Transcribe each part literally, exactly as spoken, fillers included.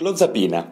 Clozapina.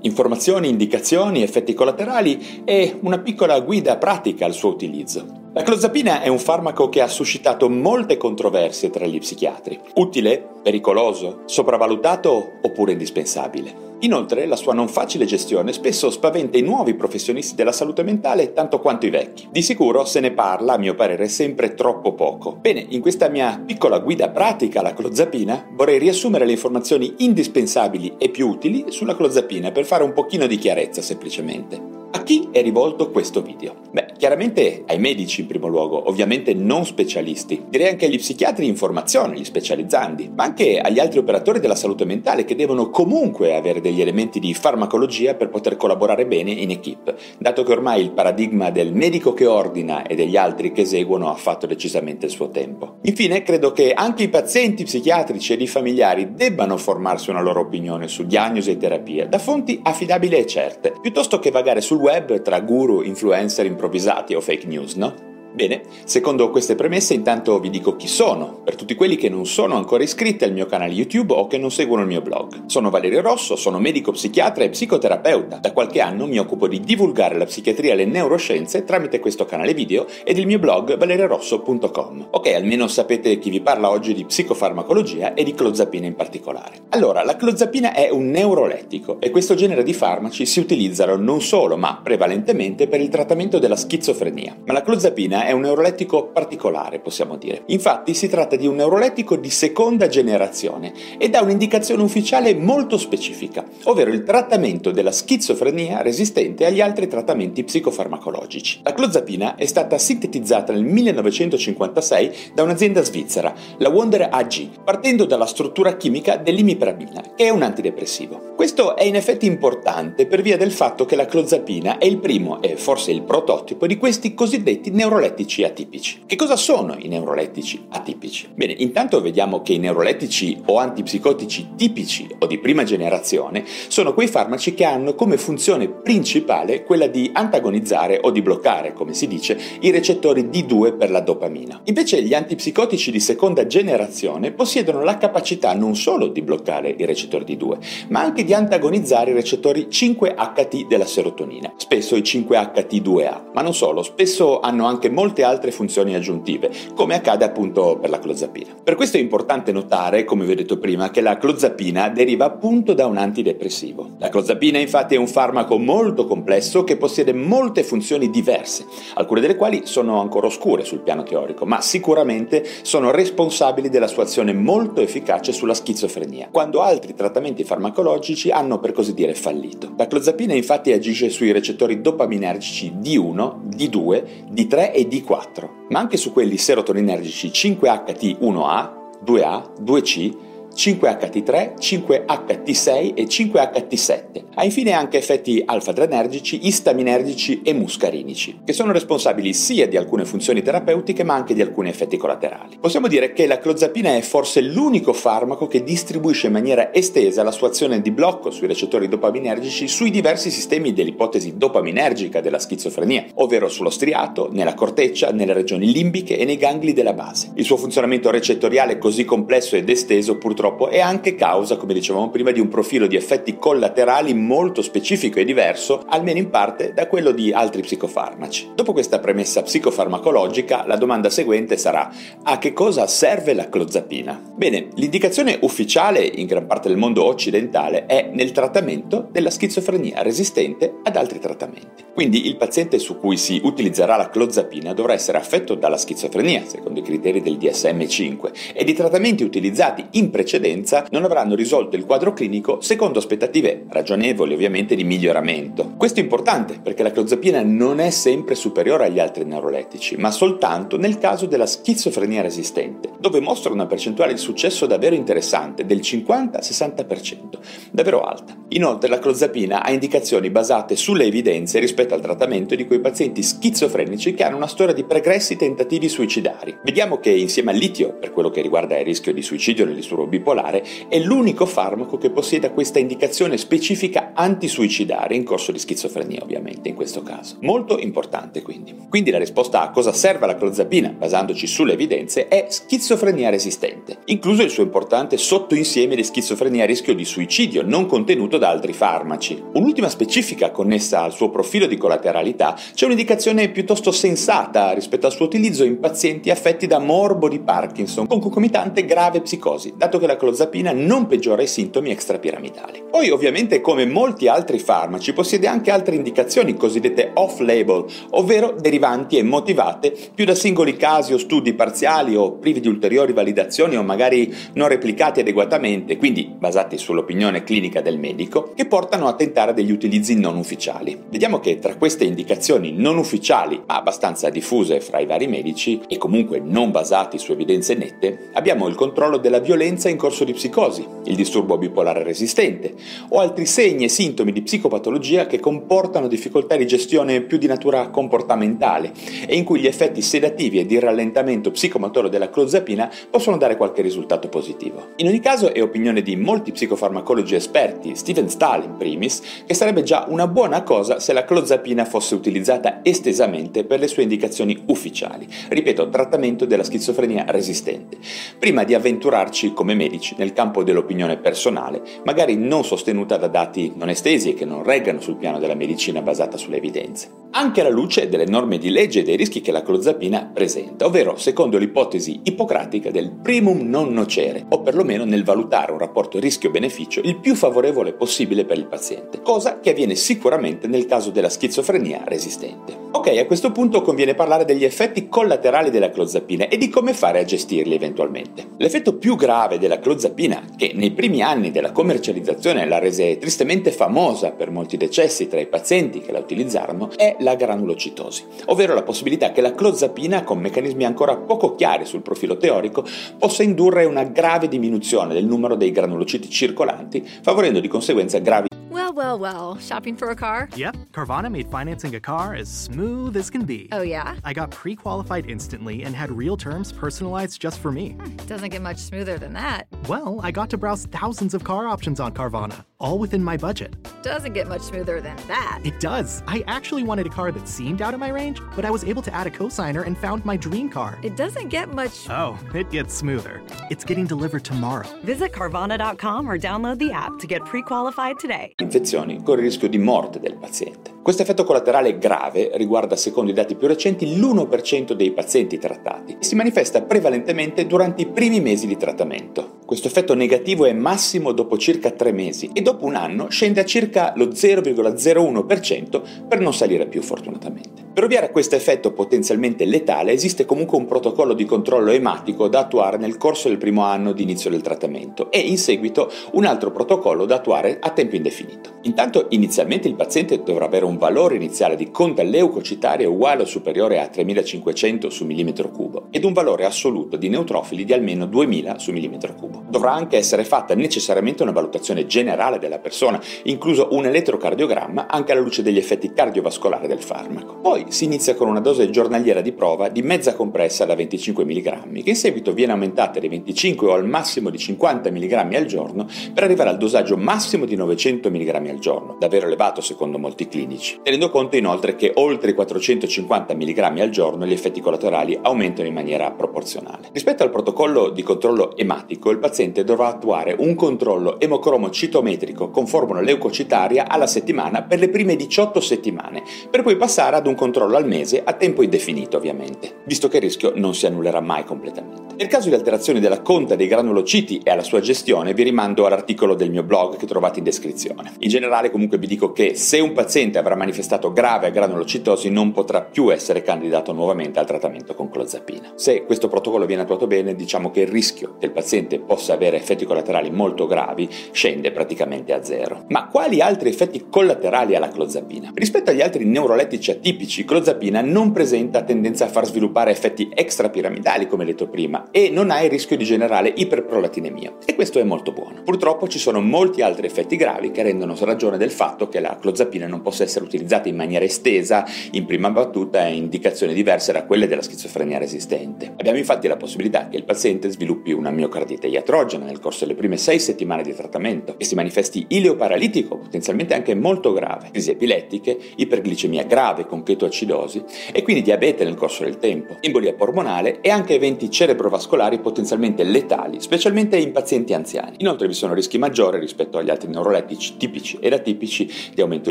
Informazioni, indicazioni, effetti collaterali e una piccola guida pratica al suo utilizzo. La clozapina è un farmaco che ha suscitato molte controversie tra gli psichiatri. Utile? Pericoloso? Sopravvalutato? Oppure indispensabile? Inoltre, la sua non facile gestione spesso spaventa i nuovi professionisti della salute mentale tanto quanto i vecchi. Di sicuro se ne parla, a mio parere, sempre troppo poco. Bene, in questa mia piccola guida pratica alla clozapina vorrei riassumere le informazioni indispensabili e più utili sulla clozapina per fare un pochino di chiarezza semplicemente. A chi è rivolto questo video? Beh, chiaramente ai medici in primo luogo, ovviamente non specialisti. Direi anche agli psichiatri in formazione, gli specializzandi, ma anche agli altri operatori della salute mentale che devono comunque avere degli elementi di farmacologia per poter collaborare bene in equipe, dato che ormai il paradigma del medico che ordina e degli altri che eseguono ha fatto decisamente il suo tempo. Infine, credo che anche i pazienti psichiatrici ed i familiari debbano formarsi una loro opinione su diagnosi e terapia, da fonti affidabili e certe, piuttosto che vagare sul web tra guru, influencer improvvisati o fake news, no? Bene, secondo queste premesse intanto vi dico chi sono, per tutti quelli che non sono ancora iscritti al mio canale YouTube o che non seguono il mio blog. Sono Valerio Rosso, sono medico psichiatra e psicoterapeuta. Da qualche anno mi occupo di divulgare la psichiatria e le neuroscienze tramite questo canale video ed il mio blog valerio rosso punto com. Ok, almeno sapete chi vi parla oggi di psicofarmacologia e di clozapina in particolare. Allora, la clozapina è un neurolettico e questo genere di farmaci si utilizzano non solo, ma prevalentemente per il trattamento della schizofrenia. Ma la clozapina è un neurolettico particolare, possiamo dire. Infatti si tratta di un neurolettico di seconda generazione ed ha un'indicazione ufficiale molto specifica, ovvero il trattamento della schizofrenia resistente agli altri trattamenti psicofarmacologici. La clozapina è stata sintetizzata nel millenovecentocinquantasei da un'azienda svizzera, la Wonder A G, partendo dalla struttura chimica dell'imipramina, che è un antidepressivo. Questo è in effetti importante per via del fatto che la clozapina è il primo e forse il prototipo di questi cosiddetti neurolettici atipici. Che cosa sono i neurolettici atipici? Bene, intanto vediamo che i neurolettici o antipsicotici tipici o di prima generazione sono quei farmaci che hanno come funzione principale quella di antagonizzare o di bloccare, come si dice, i recettori D due per la dopamina. Invece gli antipsicotici di seconda generazione possiedono la capacità non solo di bloccare i recettori D due, ma anche di antagonizzare i recettori cinque H T della serotonina, spesso i cinque H T due A, ma non solo, spesso hanno anche molto molte altre funzioni aggiuntive, come accade appunto per la clozapina. Per questo è importante notare, come vi ho detto prima, che la clozapina deriva appunto da un antidepressivo. La clozapina infatti è un farmaco molto complesso che possiede molte funzioni diverse, alcune delle quali sono ancora oscure sul piano teorico, ma sicuramente sono responsabili della sua azione molto efficace sulla schizofrenia, quando altri trattamenti farmacologici hanno per così dire fallito. La clozapina infatti agisce sui recettori dopaminergici D uno, D due, D tre e D quattro, ma anche su quelli serotoninergici cinque H T uno A, due A, due C, cinque H T tre, cinque H T sei e cinque H T sette. Ha infine anche effetti alfa-adrenergici, istaminergici e muscarinici, che sono responsabili sia di alcune funzioni terapeutiche ma anche di alcuni effetti collaterali. Possiamo dire che la clozapina è forse l'unico farmaco che distribuisce in maniera estesa la sua azione di blocco sui recettori dopaminergici sui diversi sistemi dell'ipotesi dopaminergica della schizofrenia, ovvero sullo striato, nella corteccia, nelle regioni limbiche e nei gangli della base. Il suo funzionamento recettoriale così complesso ed esteso purtroppo è anche causa, come dicevamo prima, di un profilo di effetti collaterali molto specifico e diverso, almeno in parte, da quello di altri psicofarmaci. Dopo questa premessa psicofarmacologica, la domanda seguente sarà: a che cosa serve la clozapina? Bene, l'indicazione ufficiale in gran parte del mondo occidentale è nel trattamento della schizofrenia resistente ad altri trattamenti. Quindi il paziente su cui si utilizzerà la clozapina dovrà essere affetto dalla schizofrenia, secondo i criteri del D S M cinque, e i trattamenti utilizzati in precedenza precedenza non avranno risolto il quadro clinico secondo aspettative ragionevoli ovviamente di miglioramento. Questo è importante perché la clozapina non è sempre superiore agli altri neurolettici, ma soltanto nel caso della schizofrenia resistente, dove mostra una percentuale di successo davvero interessante, del cinquanta sessanta per cento, davvero alta. Inoltre la clozapina ha indicazioni basate sulle evidenze rispetto al trattamento di quei pazienti schizofrenici che hanno una storia di pregressi tentativi suicidari. Vediamo che insieme al litio, per quello che riguarda il rischio di suicidio nel disturbo bipolare, è l'unico farmaco che possieda questa indicazione specifica antisuicidaria in corso di schizofrenia, ovviamente in questo caso. Molto importante quindi. Quindi la risposta a cosa serve la clozapina, basandoci sulle evidenze, è schizofrenia resistente, incluso il suo importante sottoinsieme di schizofrenia a rischio di suicidio non contenuto da altri farmaci. Un'ultima specifica connessa al suo profilo di collateralità, c'è un'indicazione piuttosto sensata rispetto al suo utilizzo in pazienti affetti da morbo di Parkinson con concomitante grave psicosi, dato che la clozapina non peggiora i sintomi extrapiramidali. Poi ovviamente, come molti altri farmaci, possiede anche altre indicazioni cosiddette off-label, ovvero derivanti e motivate più da singoli casi o studi parziali o privi di ulteriori validazioni o magari non replicati adeguatamente, quindi basati sull'opinione clinica del medico, che portano a tentare degli utilizzi non ufficiali. Vediamo che tra queste indicazioni non ufficiali, ma abbastanza diffuse fra i vari medici e comunque non basati su evidenze nette, abbiamo il controllo della violenza in corso di psicosi, il disturbo bipolare resistente o altri segni e sintomi di psicopatologia che comportano difficoltà di gestione più di natura comportamentale e in cui gli effetti sedativi e di rallentamento psicomotorio della clozapina possono dare qualche risultato positivo. In ogni caso è opinione di molti psicofarmacologi esperti, Steven Stahl in primis, che sarebbe già una buona cosa se la clozapina fosse utilizzata estesamente per le sue indicazioni ufficiali, ripeto, trattamento della schizofrenia resistente, prima di avventurarci come medici nel campo dell'opinione personale, magari non sostenuta da dati non estesi e che non reggano sul piano della medicina basata sulle evidenze. Anche alla luce delle norme di legge e dei rischi che la clozapina presenta, ovvero secondo l'ipotesi ippocratica del primum non nocere, o perlomeno nel valutare un rapporto rischio-beneficio il più favorevole possibile per il paziente, cosa che avviene sicuramente nel caso della schizofrenia resistente. Ok, a questo punto conviene parlare degli effetti collaterali della clozapina e di come fare a gestirli eventualmente. L'effetto più grave della clozapina, che nei primi anni della commercializzazione la rese tristemente famosa per molti decessi tra i pazienti che la utilizzarono, è la granulocitosi, ovvero la possibilità che la clozapina, con meccanismi ancora poco chiari sul profilo teorico, possa indurre una grave diminuzione del numero dei granulociti circolanti, favorendo di conseguenza gravi. Well, well, well. Shopping for a car? Yep. Carvana made financing a car as smooth as can be. Oh, yeah? I got pre-qualified instantly and had real terms personalized just for me. Hmm, doesn't get much smoother than that. Well, I got to browse thousands of car options on Carvana, all within my budget. Doesn't get much smoother than that. It does. I actually wanted a car that seemed out of my range, but I was able to add a cosigner and found my dream car. It doesn't get much... Oh, it gets smoother. It's getting delivered tomorrow. Visit Carvana dot com or download the app to get pre-qualified today. Infezioni con il rischio di morte del paziente. Questo effetto collaterale grave riguarda, secondo i dati più recenti, l'uno per cento dei pazienti trattati e si manifesta prevalentemente durante i primi mesi di trattamento. Questo effetto negativo è massimo dopo circa tre mesi e dopo un anno scende a circa lo zero virgola zero uno per cento per non salire più fortunatamente. Per ovviare a questo effetto potenzialmente letale esiste comunque un protocollo di controllo ematico da attuare nel corso del primo anno di inizio del trattamento e in seguito un altro protocollo da attuare a tempo indefinito. Intanto inizialmente il paziente dovrà avere un valore iniziale di conta leucocitaria uguale o superiore a tremilacinquecento su millimetro cubo ed un valore assoluto di neutrofili di almeno duemila su millimetro cubo. Dovrà anche essere fatta necessariamente una valutazione generale della persona, incluso un elettrocardiogramma anche alla luce degli effetti cardiovascolari del farmaco. Poi si inizia con una dose giornaliera di prova di mezza compressa da venticinque milligrammi, che in seguito viene aumentata di venticinque o al massimo di cinquanta milligrammi al giorno per arrivare al dosaggio massimo di novecento milligrammi al giorno, davvero elevato secondo molti clinici, tenendo conto inoltre che oltre i quattrocentocinquanta milligrammi al giorno gli effetti collaterali aumentano in maniera proporzionale. Rispetto al protocollo di controllo ematico, il paziente dovrà attuare un controllo emocromocitometrico con formula leucocitaria alla settimana per le prime diciotto settimane, per poi passare ad un controllo al mese a tempo indefinito ovviamente, visto che il rischio non si annullerà mai completamente. Nel caso di alterazioni della conta dei granulociti e alla sua gestione vi rimando all'articolo del mio blog che trovate in descrizione. In generale comunque vi dico che se un paziente avrà manifestato grave granulocitosi non potrà più essere candidato nuovamente al trattamento con clozapina. Se questo protocollo viene attuato bene, diciamo che il rischio che il paziente possa avere effetti collaterali molto gravi scende praticamente a zero. Ma quali altri effetti collaterali ha la clozapina? Rispetto agli altri neurolettici atipici, clozapina non presenta tendenza a far sviluppare effetti extrapiramidali, come detto prima, e non ha il rischio di generare iperprolatinemia, e questo è molto buono. Purtroppo ci sono molti altri effetti gravi che rendono ragione del fatto che la clozapina non possa essere utilizzata in maniera estesa, in prima battuta e indicazioni diverse da quelle della schizofrenia resistente. Abbiamo infatti la possibilità che il paziente sviluppi una miocardite iatrogena nel corso delle prime sei settimane di trattamento, che si manifesti ileoparalitico, potenzialmente anche molto grave, crisi epilettiche, iperglicemia grave con chetoacidosi e quindi diabete nel corso del tempo, embolia polmonare e anche eventi cerebrovascolari potenzialmente letali, specialmente in pazienti anziani. Inoltre vi sono rischi maggiori rispetto agli altri neurolettici tipici ed atipici di aumento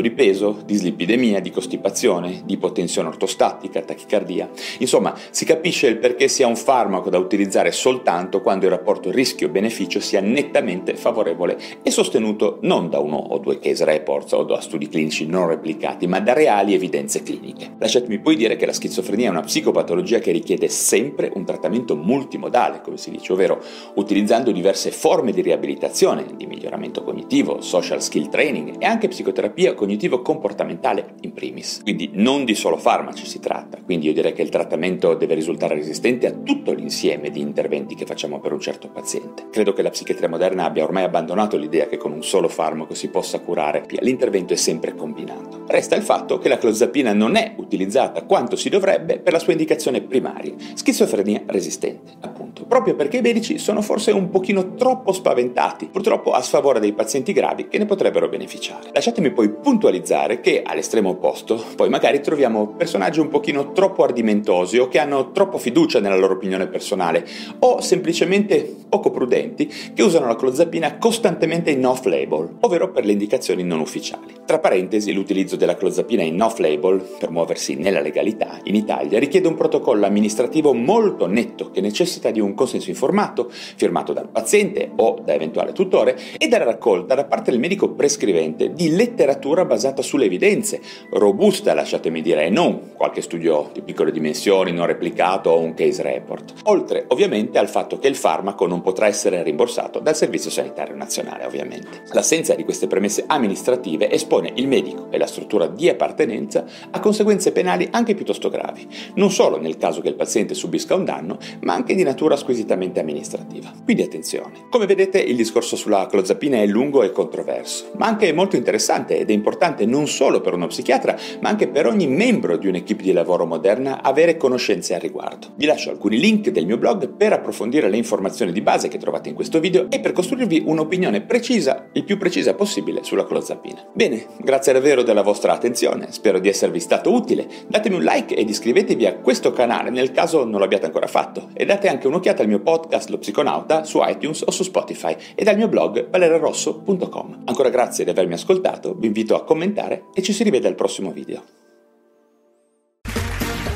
di peso, dislipidemia, di costipazione, di ipotensione ortostatica, tachicardia. Insomma, si capisce il perché sia un farmaco da utilizzare soltanto quando il rapporto rischio-beneficio sia nettamente favorevole e sostenuto non da uno o due case reports o da studi clinici non replicati, ma da reali evidenze cliniche. Lasciatemi poi dire che la schizofrenia è una psicopatologia che richiede sempre un trattamento multimodale, come si dice, ovvero utilizzando diverse forme di riabilitazione, di miglioramento cognitivo, social skill training e anche psicoterapia cognitivo-comportamentale in primis. Quindi non di solo farmaci si tratta, quindi io direi che il trattamento deve risultare resistente a tutto l'insieme di interventi che facciamo per un certo paziente. Credo che la psichiatria moderna abbia ormai abbandonato l'idea che con un solo farmaco si possa curare, l'intervento è sempre combinato. Resta il fatto che la clozapina non è utilizzata quanto si dovrebbe per la sua indicazione primaria, schizofrenia resistente, appunto, proprio perché i medici sono forse un pochino troppo spaventati, purtroppo a sfavore dei pazienti gravi che ne potrebbero beneficiare. Lasciatemi poi puntualizzare che all'estremo opposto poi magari troviamo personaggi un pochino troppo ardimentosi o che hanno troppo fiducia nella loro opinione personale o semplicemente poco prudenti che usano la clozapina costantemente in off-label, ovvero per le indicazioni non ufficiali. Tra parentesi, l'utilizzo della clozapina in off-label per muoversi nella legalità in Italia richiede un protocollo amministrativo molto netto che necessita di un consenso informato firmato dal paziente o da eventuale tutore e della raccolta da parte del medico prescrivente di letteratura basata sulle evidenze, robusta lasciatemi dire, e non qualche studio di piccole dimensioni non replicato o un case report, oltre ovviamente al fatto che il farmaco non potrà essere rimborsato dal Servizio Sanitario Nazionale ovviamente. L'assenza di queste premesse amministrative espone il medico e la struttura di appartenenza a conseguenze penali anche piuttosto gravi, non solo nel caso che il paziente subisca un danno, ma anche di natura squisitamente amministrativa. Quindi attenzione. Come vedete il discorso sulla clozapina è lungo e controverso, ma anche molto interessante ed è importante non solo per uno psichiatra, ma anche per ogni membro di un'equipe di lavoro moderna avere conoscenze al riguardo. Vi lascio alcuni link del mio blog per approfondire le informazioni di base che trovate in questo video e per costruirvi un'opinione precisa, il più precisa possibile sulla clozapina. Bene, grazie davvero della vostra attenzione, spero di esservi stato utile, datemi un like ed iscrivetevi a questo canale nel caso non l'abbiate ancora fatto e date anche un'occhiata al mio podcast Lo Psiconauta su iTunes o su Spotify e dal mio blog valerio rosso punto com. Ancora grazie di avermi ascoltato, vi invito a commentare e ci si rivede al prossimo video.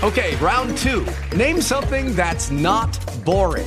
Ok, round two. Name something that's not boring.